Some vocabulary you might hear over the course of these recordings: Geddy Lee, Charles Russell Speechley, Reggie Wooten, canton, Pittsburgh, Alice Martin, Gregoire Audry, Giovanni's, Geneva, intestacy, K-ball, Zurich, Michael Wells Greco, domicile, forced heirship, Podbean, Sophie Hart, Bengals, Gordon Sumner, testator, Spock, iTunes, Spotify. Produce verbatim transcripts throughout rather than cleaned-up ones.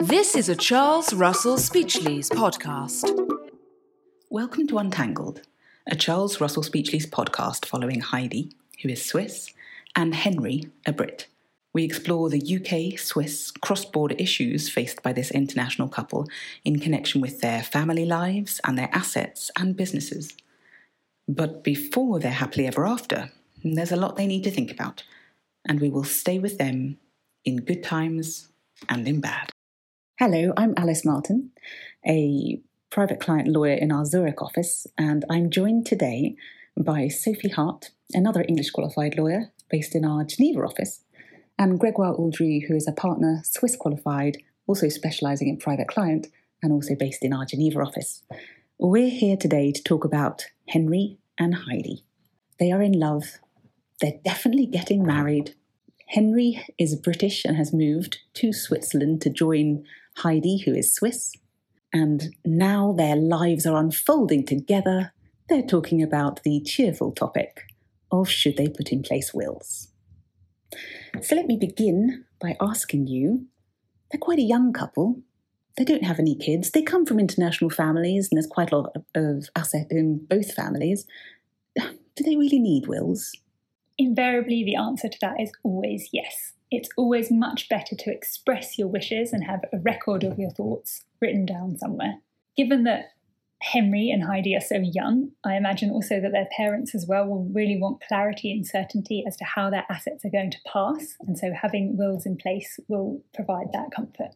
This is a Charles Russell Speechley's podcast. Welcome to Untangled, a Charles Russell Speechley's podcast following Heidi, who is Swiss, and Henry, a Brit. We explore the U K-Swiss cross-border issues faced by this international couple in connection with their family lives and their assets and businesses. But before they're happily ever after, there's a lot they need to think about, and we will stay with them in good times and in bad. Hello, I'm Alice Martin, a private client lawyer in our Zurich office, and I'm joined today by Sophie Hart, another English qualified lawyer based in our Geneva office, and Gregoire Audry, who is a partner, Swiss qualified, also specialising in private client, and also based in our Geneva office. We're here today to talk about Henry and Heidi. They are in love. They're definitely getting married. Henry is British and has moved to Switzerland to join Heidi, who is Swiss, and now their lives are unfolding together. They're talking about the cheerful topic of should they put in place wills. So let me begin by asking you, they're quite a young couple. They don't have any kids. They come from international families, and there's quite a lot of, of asset in both families. Do they really need wills? Invariably, the answer to that is always yes. It's always much better to express your wishes and have a record of your thoughts written down somewhere. Given that Henry and Heidi are so young, I imagine also that their parents as well will really want clarity and certainty as to how their assets are going to pass, and so having wills in place will provide that comfort.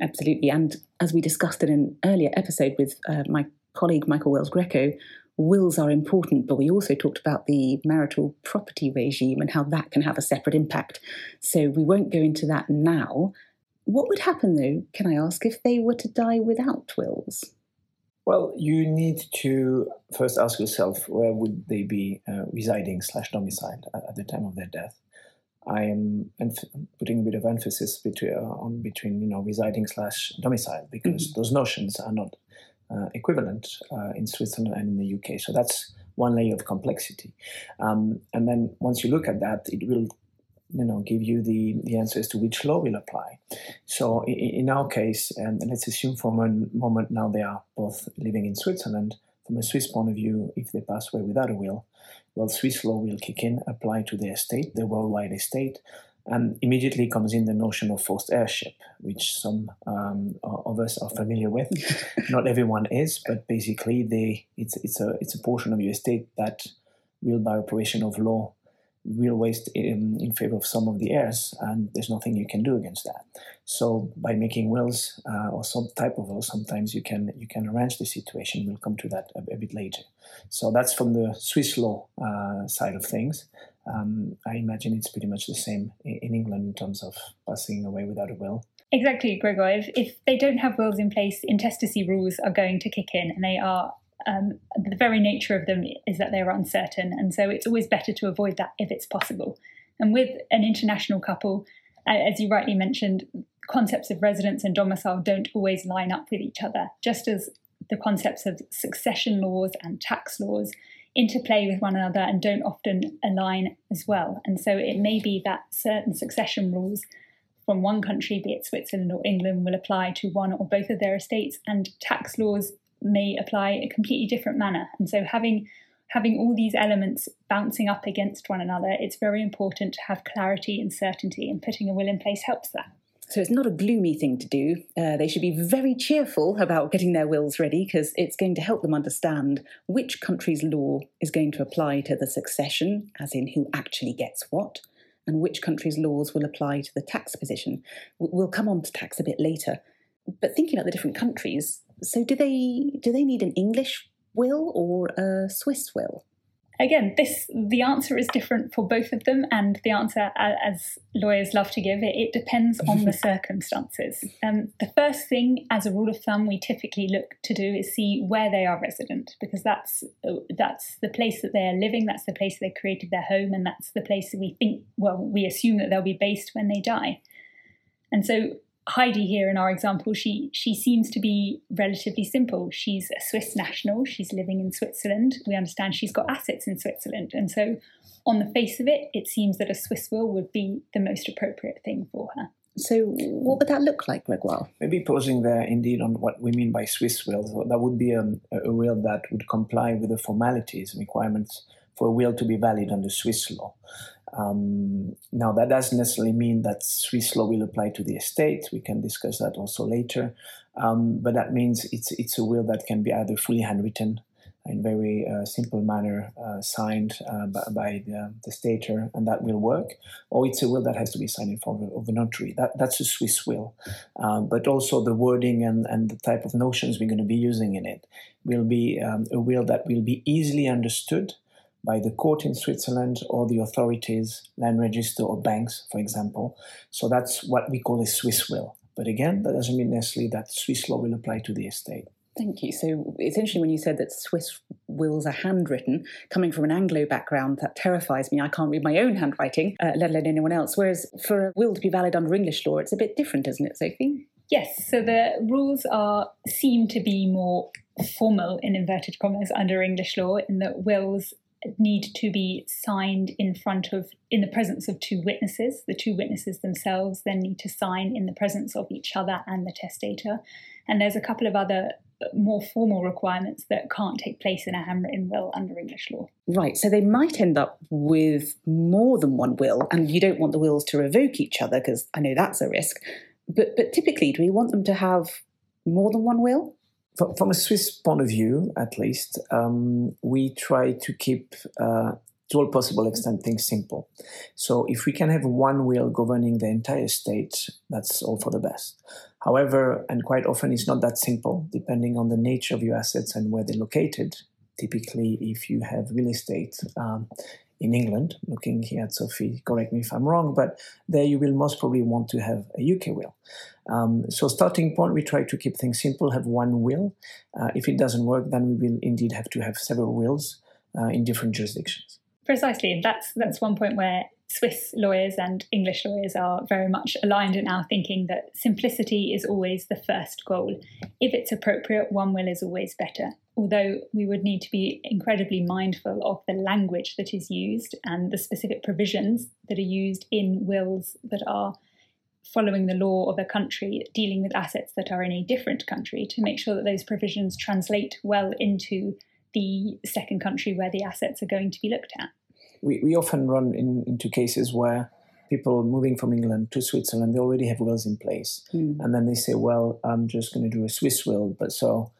Absolutely, and as we discussed in an earlier episode with uh, my colleague Michael Wells Greco, wills are important, but we also talked about the marital property regime and how that can have a separate impact. So we won't go into that now. What would happen, though, can I ask, if they were to die without wills? Well, you need to first ask yourself, where would they be uh, residing slash domiciled at the time of their death? I am enf- putting a bit of emphasis between, uh, on between, you know, residing slash domiciled, because mm-hmm. those notions are not uh, equivalent uh, in Switzerland and in the U K. So that's one layer of complexity. Um, and then once you look at that, it will, you know, give you the, the answer as to which law will apply. So in, in our case, and let's assume for one moment now they are both living in Switzerland, from a Swiss point of view, if they pass away without a will, well, Swiss law will kick in, apply to their estate, the worldwide estate, and immediately comes in the notion of forced heirship, which some um, of us are familiar with. Not everyone is, but basically they it's it's a it's a portion of your estate that will, by operation of law, will waste in, in favor of some of the heirs, and there's nothing you can do against that. So by making wills uh, or some type of will, sometimes you can you can arrange the situation. We'll come to that a, a bit later. So that's from the Swiss law uh, side of things. Um, I imagine it's pretty much the same in, in England in terms of passing away without a will. Exactly, Gregor. If, if they don't have wills in place, intestacy rules are going to kick in, and they are Um, the very nature of them is that they're uncertain, and so it's always better to avoid that if it's possible. And with an international couple, as you rightly mentioned, concepts of residence and domicile don't always line up with each other, just as the concepts of succession laws and tax laws interplay with one another and don't often align as well. And so it may be that certain succession rules from one country, be it Switzerland or England, will apply to one or both of their estates, and tax laws may apply a completely different manner. And so having having all these elements bouncing up against one another, it's very important to have clarity and certainty, and putting a will in place helps that. So it's not a gloomy thing to do. Uh, they should be very cheerful about getting their wills ready, because it's going to help them understand which country's law is going to apply to the succession, as in who actually gets what, and which country's laws will apply to the tax position. We'll come on to tax a bit later. But thinking about the different countries, so do they do they need an English will or a Swiss will? Again, this the answer is different for both of them, and the answer, as lawyers love to give, it, it depends on the circumstances. Um, the first thing, as a rule of thumb, we typically look to do is see where they are resident, because that's that's the place that they are living, that's the place they created their home, and that's the place that we think, well, we assume that they'll be based when they die. And so Heidi here in our example, she she seems to be relatively simple. She's a Swiss national. She's living in Switzerland. We understand she's got assets in Switzerland. And so on the face of it, it seems that a Swiss will would be the most appropriate thing for her. So what would that look like, Gregoire? Maybe pausing there indeed on what we mean by Swiss will. So that would be a, a will that would comply with the formalities and requirements for a will to be valid under Swiss law. Um, now, that doesn't necessarily mean that Swiss law will apply to the estate. We can discuss that also later. Um, but that means it's it's a will that can be either fully handwritten in very uh, simple manner, uh, signed uh, by, by the testator, and that will work, or it's a will that has to be signed in front of a notary. That, that's a Swiss will. Um, but also the wording and, and the type of notions we're going to be using in it will be um, a will that will be easily understood by the court in Switzerland or the authorities, land register or banks, for example. So that's what we call a Swiss will. But again, that doesn't mean necessarily that Swiss law will apply to the estate. Thank you. So it's interesting when you said that Swiss wills are handwritten. Coming from an Anglo background, that terrifies me. I can't read my own handwriting, uh, let alone anyone else. Whereas for a will to be valid under English law, it's a bit different, isn't it, Sophie? Yes. So the rules are seem to be more formal, in inverted commas, under English law, in that wills need to be signed in front of, in the presence of two witnesses. The two witnesses themselves then need to sign in the presence of each other and the testator. And there's a couple of other more formal requirements that can't take place in a handwritten will under English law. Right, so they might end up with more than one will, and you don't want the wills to revoke each other, because I know that's a risk. But but typically, do we want them to have more than one will? From a Swiss point of view, at least, um, we try to keep, uh, to all possible extent, things simple. So if we can have one will governing the entire state, that's all for the best. However, and quite often it's not that simple, depending on the nature of your assets and where they're located. Typically, if you have real estate um, in England, looking here at Sophie, correct me if I'm wrong, but there you will most probably want to have a U K will. Um, so starting point, we try to keep things simple, have one will. Uh, if it doesn't work, then we will indeed have to have several wills uh, in different jurisdictions. Precisely. That's, that's one point where Swiss lawyers and English lawyers are very much aligned in our thinking that simplicity is always the first goal. If it's appropriate, one will is always better. Although we would need to be incredibly mindful of the language that is used and the specific provisions that are used in wills that are following the law of a country, dealing with assets that are in a different country, to make sure that those provisions translate well into the second country where the assets are going to be looked at. We we often run in, into cases where people moving from England to Switzerland, they already have wills in place. Mm. And then they say, well, I'm just going to do a Swiss will. But so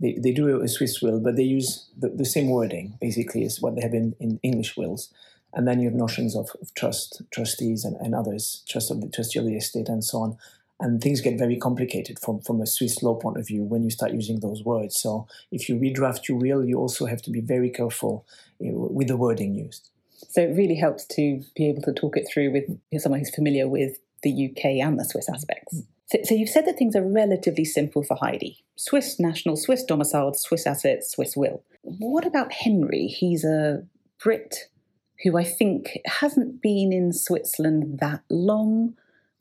they, they do a Swiss will, but they use the, the same wording, basically, as what they have in, in English wills. And then you have notions of, of trust, trustees and, and others, trust of the trustee of the estate and so on. And things get very complicated from, from a Swiss law point of view when you start using those words. So if you redraft your will, you also have to be very careful with the wording used. So it really helps to be able to talk it through with someone who's familiar with the U K and the Swiss aspects. So, so you've said that things are relatively simple for Heidi. Swiss national, Swiss domiciled, Swiss assets, Swiss will. What about Henry? He's a Brit who I think hasn't been in Switzerland that long.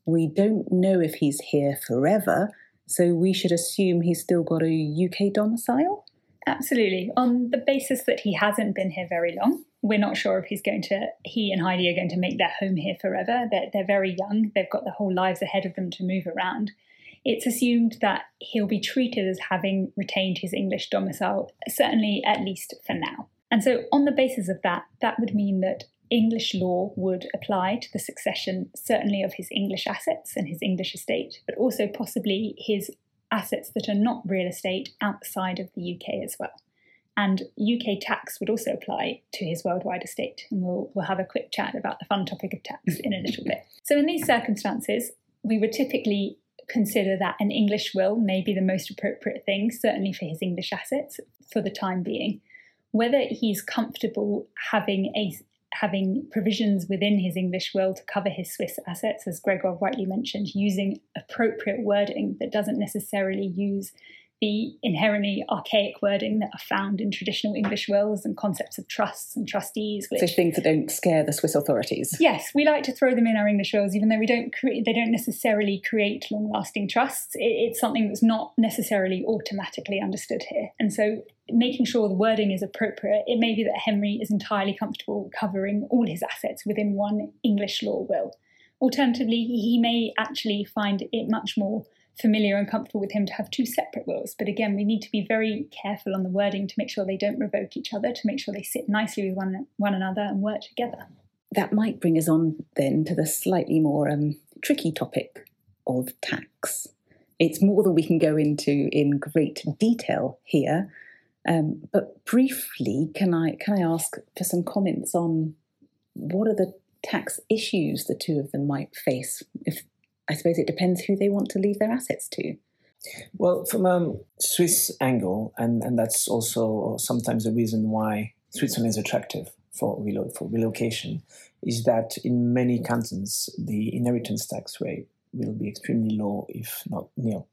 We don't know if he's here forever, so we should assume he's still got a U K domicile? Absolutely. On the basis that he hasn't been here very long, we're not sure if he's going to, he and Heidi are going to make their home here forever. They're, they're very young. They've got their whole lives ahead of them to move around. It's assumed that he'll be treated as having retained his English domicile, certainly at least for now. And so on the basis of that, that would mean that English law would apply to the succession, certainly of his English assets and his English estate, but also possibly his assets that are not real estate outside of the U K as well. And U K tax would also apply to his worldwide estate. And we'll, we'll have a quick chat about the fun topic of tax in a little bit. So in these circumstances, we would typically consider that an English will may be the most appropriate thing, certainly for his English assets, for the time being. Whether he's comfortable having a having provisions within his English will to cover his Swiss assets, as Gregoire rightly mentioned, using appropriate wording that doesn't necessarily use the inherently archaic wording that are found in traditional English wills and concepts of trusts and trustees. Which, so things that don't scare the Swiss authorities. Yes, we like to throw them in our English wills, even though we don't create, they don't necessarily create long-lasting trusts. It, it's something that's not necessarily automatically understood here. And so making sure the wording is appropriate, it may be that Henry is entirely comfortable covering all his assets within one English law will. Alternatively, he may actually find it much more familiar and comfortable with him to have two separate wills. But again, we need to be very careful on the wording to make sure they don't revoke each other, to make sure they sit nicely with one, one another and work together. That might bring us on then to the slightly more um, tricky topic of tax. It's more than we can go into in great detail here. Um, but briefly, can I can I ask for some comments on what are the tax issues the two of them might face? If I suppose it depends who they want to leave their assets to. Well, from a Swiss angle, and, and that's also sometimes the reason why Switzerland is attractive for relo- for relocation, is that in many cantons, the inheritance tax rate will be extremely low, if not nil.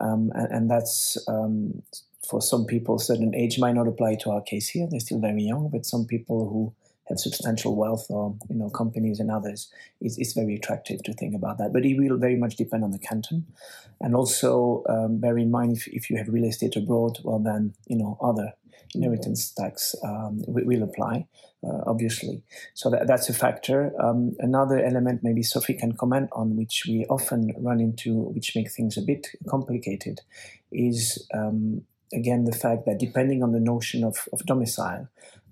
Um, and, and that's... Um, For some people, certain age might not apply to our case here. They're still very young, but some people who have substantial wealth or, you know, companies and others, it's, it's very attractive to think about that. But it will very much depend on the canton. And also, um, bear in mind, if, if you have real estate abroad, well, then, you know, other inheritance tax um, will apply, uh, obviously. So that, that's a factor. Um, another element maybe Sophie can comment on, which we often run into, which makes things a bit complicated, is... Um, Again, the fact that depending on the notion of, of domicile,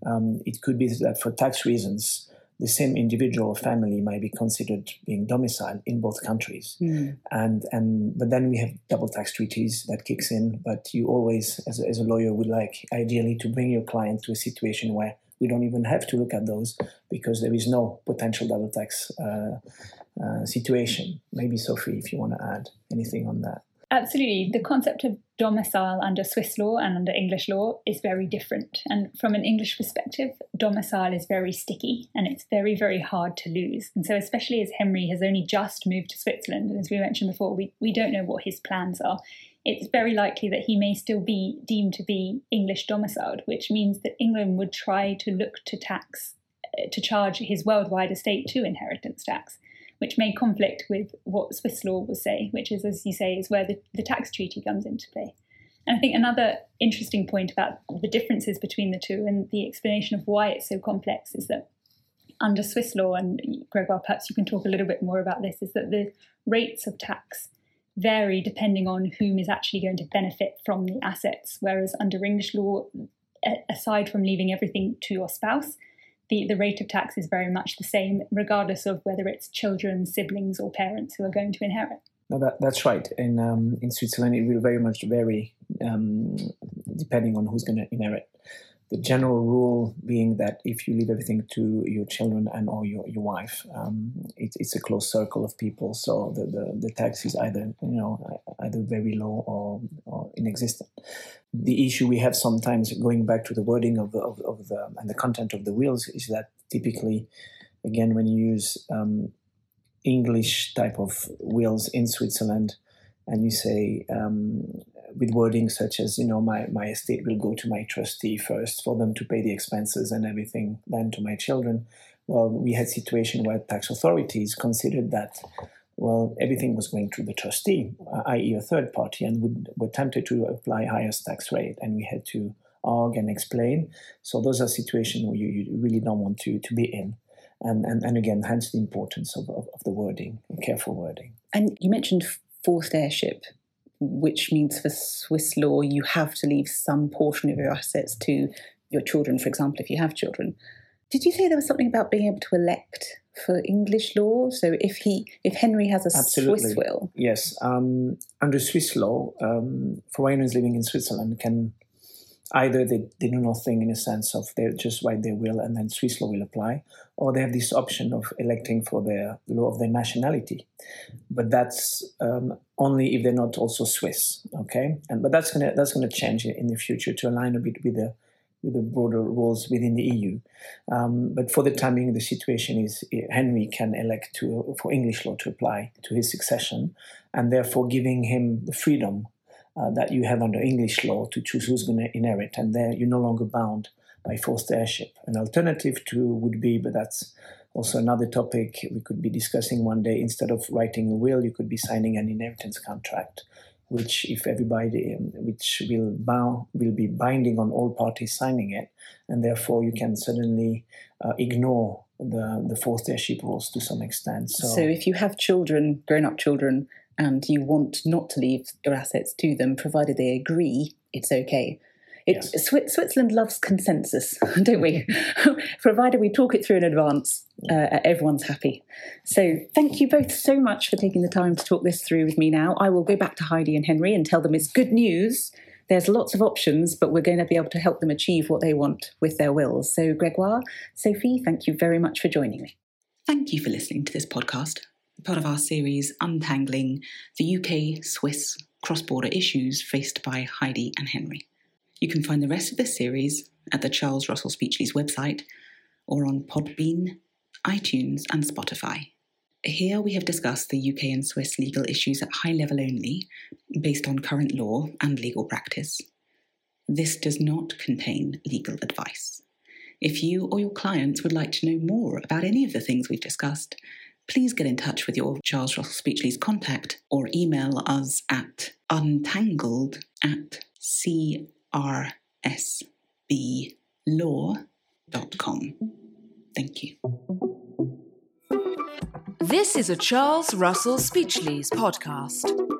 um, it could be that for tax reasons, the same individual or family might be considered being domiciled in both countries. Mm. And and but then we have double tax treaties that kicks in. But you always, as a, as a lawyer, would like ideally to bring your client to a situation where we don't even have to look at those because there is no potential double tax uh, uh, situation. Maybe, Sophie, if you want to add anything on that. Absolutely. The concept of domicile under Swiss law and under English law is very different. And from an English perspective, domicile is very sticky and it's very, very hard to lose. And so especially as Henry has only just moved to Switzerland, and as we mentioned before, we, we don't know what his plans are. It's very likely that he may still be deemed to be English domiciled, which means that England would try to look to tax, to charge his worldwide estate to inheritance tax, which may conflict with what Swiss law will say, which is, as you say, is where the, the tax treaty comes into play. And I think another interesting point about the differences between the two and the explanation of why it's so complex is that under Swiss law, and Gregoire, perhaps you can talk a little bit more about this, is that the rates of tax vary depending on whom is actually going to benefit from the assets, whereas under English law, aside from leaving everything to your spouse, The, the rate of tax is very much the same, regardless of whether it's children, siblings or parents who are going to inherit. No, that, that's right. In, um, in Switzerland, it will very much vary um, depending on who's going to inherit. The general rule being that if you leave everything to your children and or your, your wife, um, it, it's a close circle of people. So the, the, the tax is either, you know, either very low or, or inexistent. The issue we have sometimes, going back to the wording of the, of, of the and the content of the wills, is that typically, again, when you use um, English type of wills in Switzerland, and you say um, with wording such as, you know, my, my estate will go to my trustee first for them to pay the expenses and everything, then to my children. Well, we had a situation where tax authorities considered that, well, everything was going through the trustee, that is a third party, and would, were tempted to apply highest tax rate, and we had to argue and explain. So those are situations where you, you really don't want to, to be in. And, and, and again, hence the importance of, of, of the wording, careful wording. And you mentioned forced heirship, which means for Swiss law you have to leave some portion of your assets to your children, for example, if you have children. Did you say there was something about being able to elect for English law? So if he, if Henry has a Absolutely. Swiss will... Yes. Um, under Swiss law, um, foreigners living in Switzerland can... Either they, they do nothing in a sense of they just write their will and then Swiss law will apply, or they have this option of electing for their law of their nationality. But that's um, only if they're not also Swiss, okay? And but that's gonna that's gonna change in the future to align a bit with the with the broader rules within the E U. Um, but for the time being, the situation is Henry can elect to for English law to apply to his succession, and therefore giving him the freedom uh, that you have under English law to choose who's going to inherit, and there you're no longer bound by forced heirship. An alternative to would be, but that's also another topic we could be discussing one day, instead of writing a will, you could be signing an inheritance contract, which if everybody, which will bound, will be binding on all parties signing it, and therefore you can suddenly uh, ignore the, the forced heirship rules to some extent. So, so if you have children, grown-up children, and you want not to leave your assets to them, provided they agree, it's okay. It, yes. Switzerland loves consensus, don't we? Provided we talk it through in advance, uh, everyone's happy. So thank you both so much for taking the time to talk this through with me now. I will go back to Heidi and Henry and tell them it's good news. There's lots of options, but we're going to be able to help them achieve what they want with their wills. So Gregoire, Sophie, thank you very much for joining me. Thank you for listening to this podcast, part of our series Untangling the U K-Swiss Cross-Border Issues Faced by Heidi and Henry. You can find the rest of this series at the Charles Russell Speechley's website or on Podbean, iTunes and Spotify. Here we have discussed the U K and Swiss legal issues at high level only, based on current law and legal practice. This does not contain legal advice. If you or your clients would like to know more about any of the things we've discussed, please get in touch with your Charles Russell Speechley's contact or email us at untangled at c r s b law dot com. Thank you. This is a Charles Russell Speechley's podcast.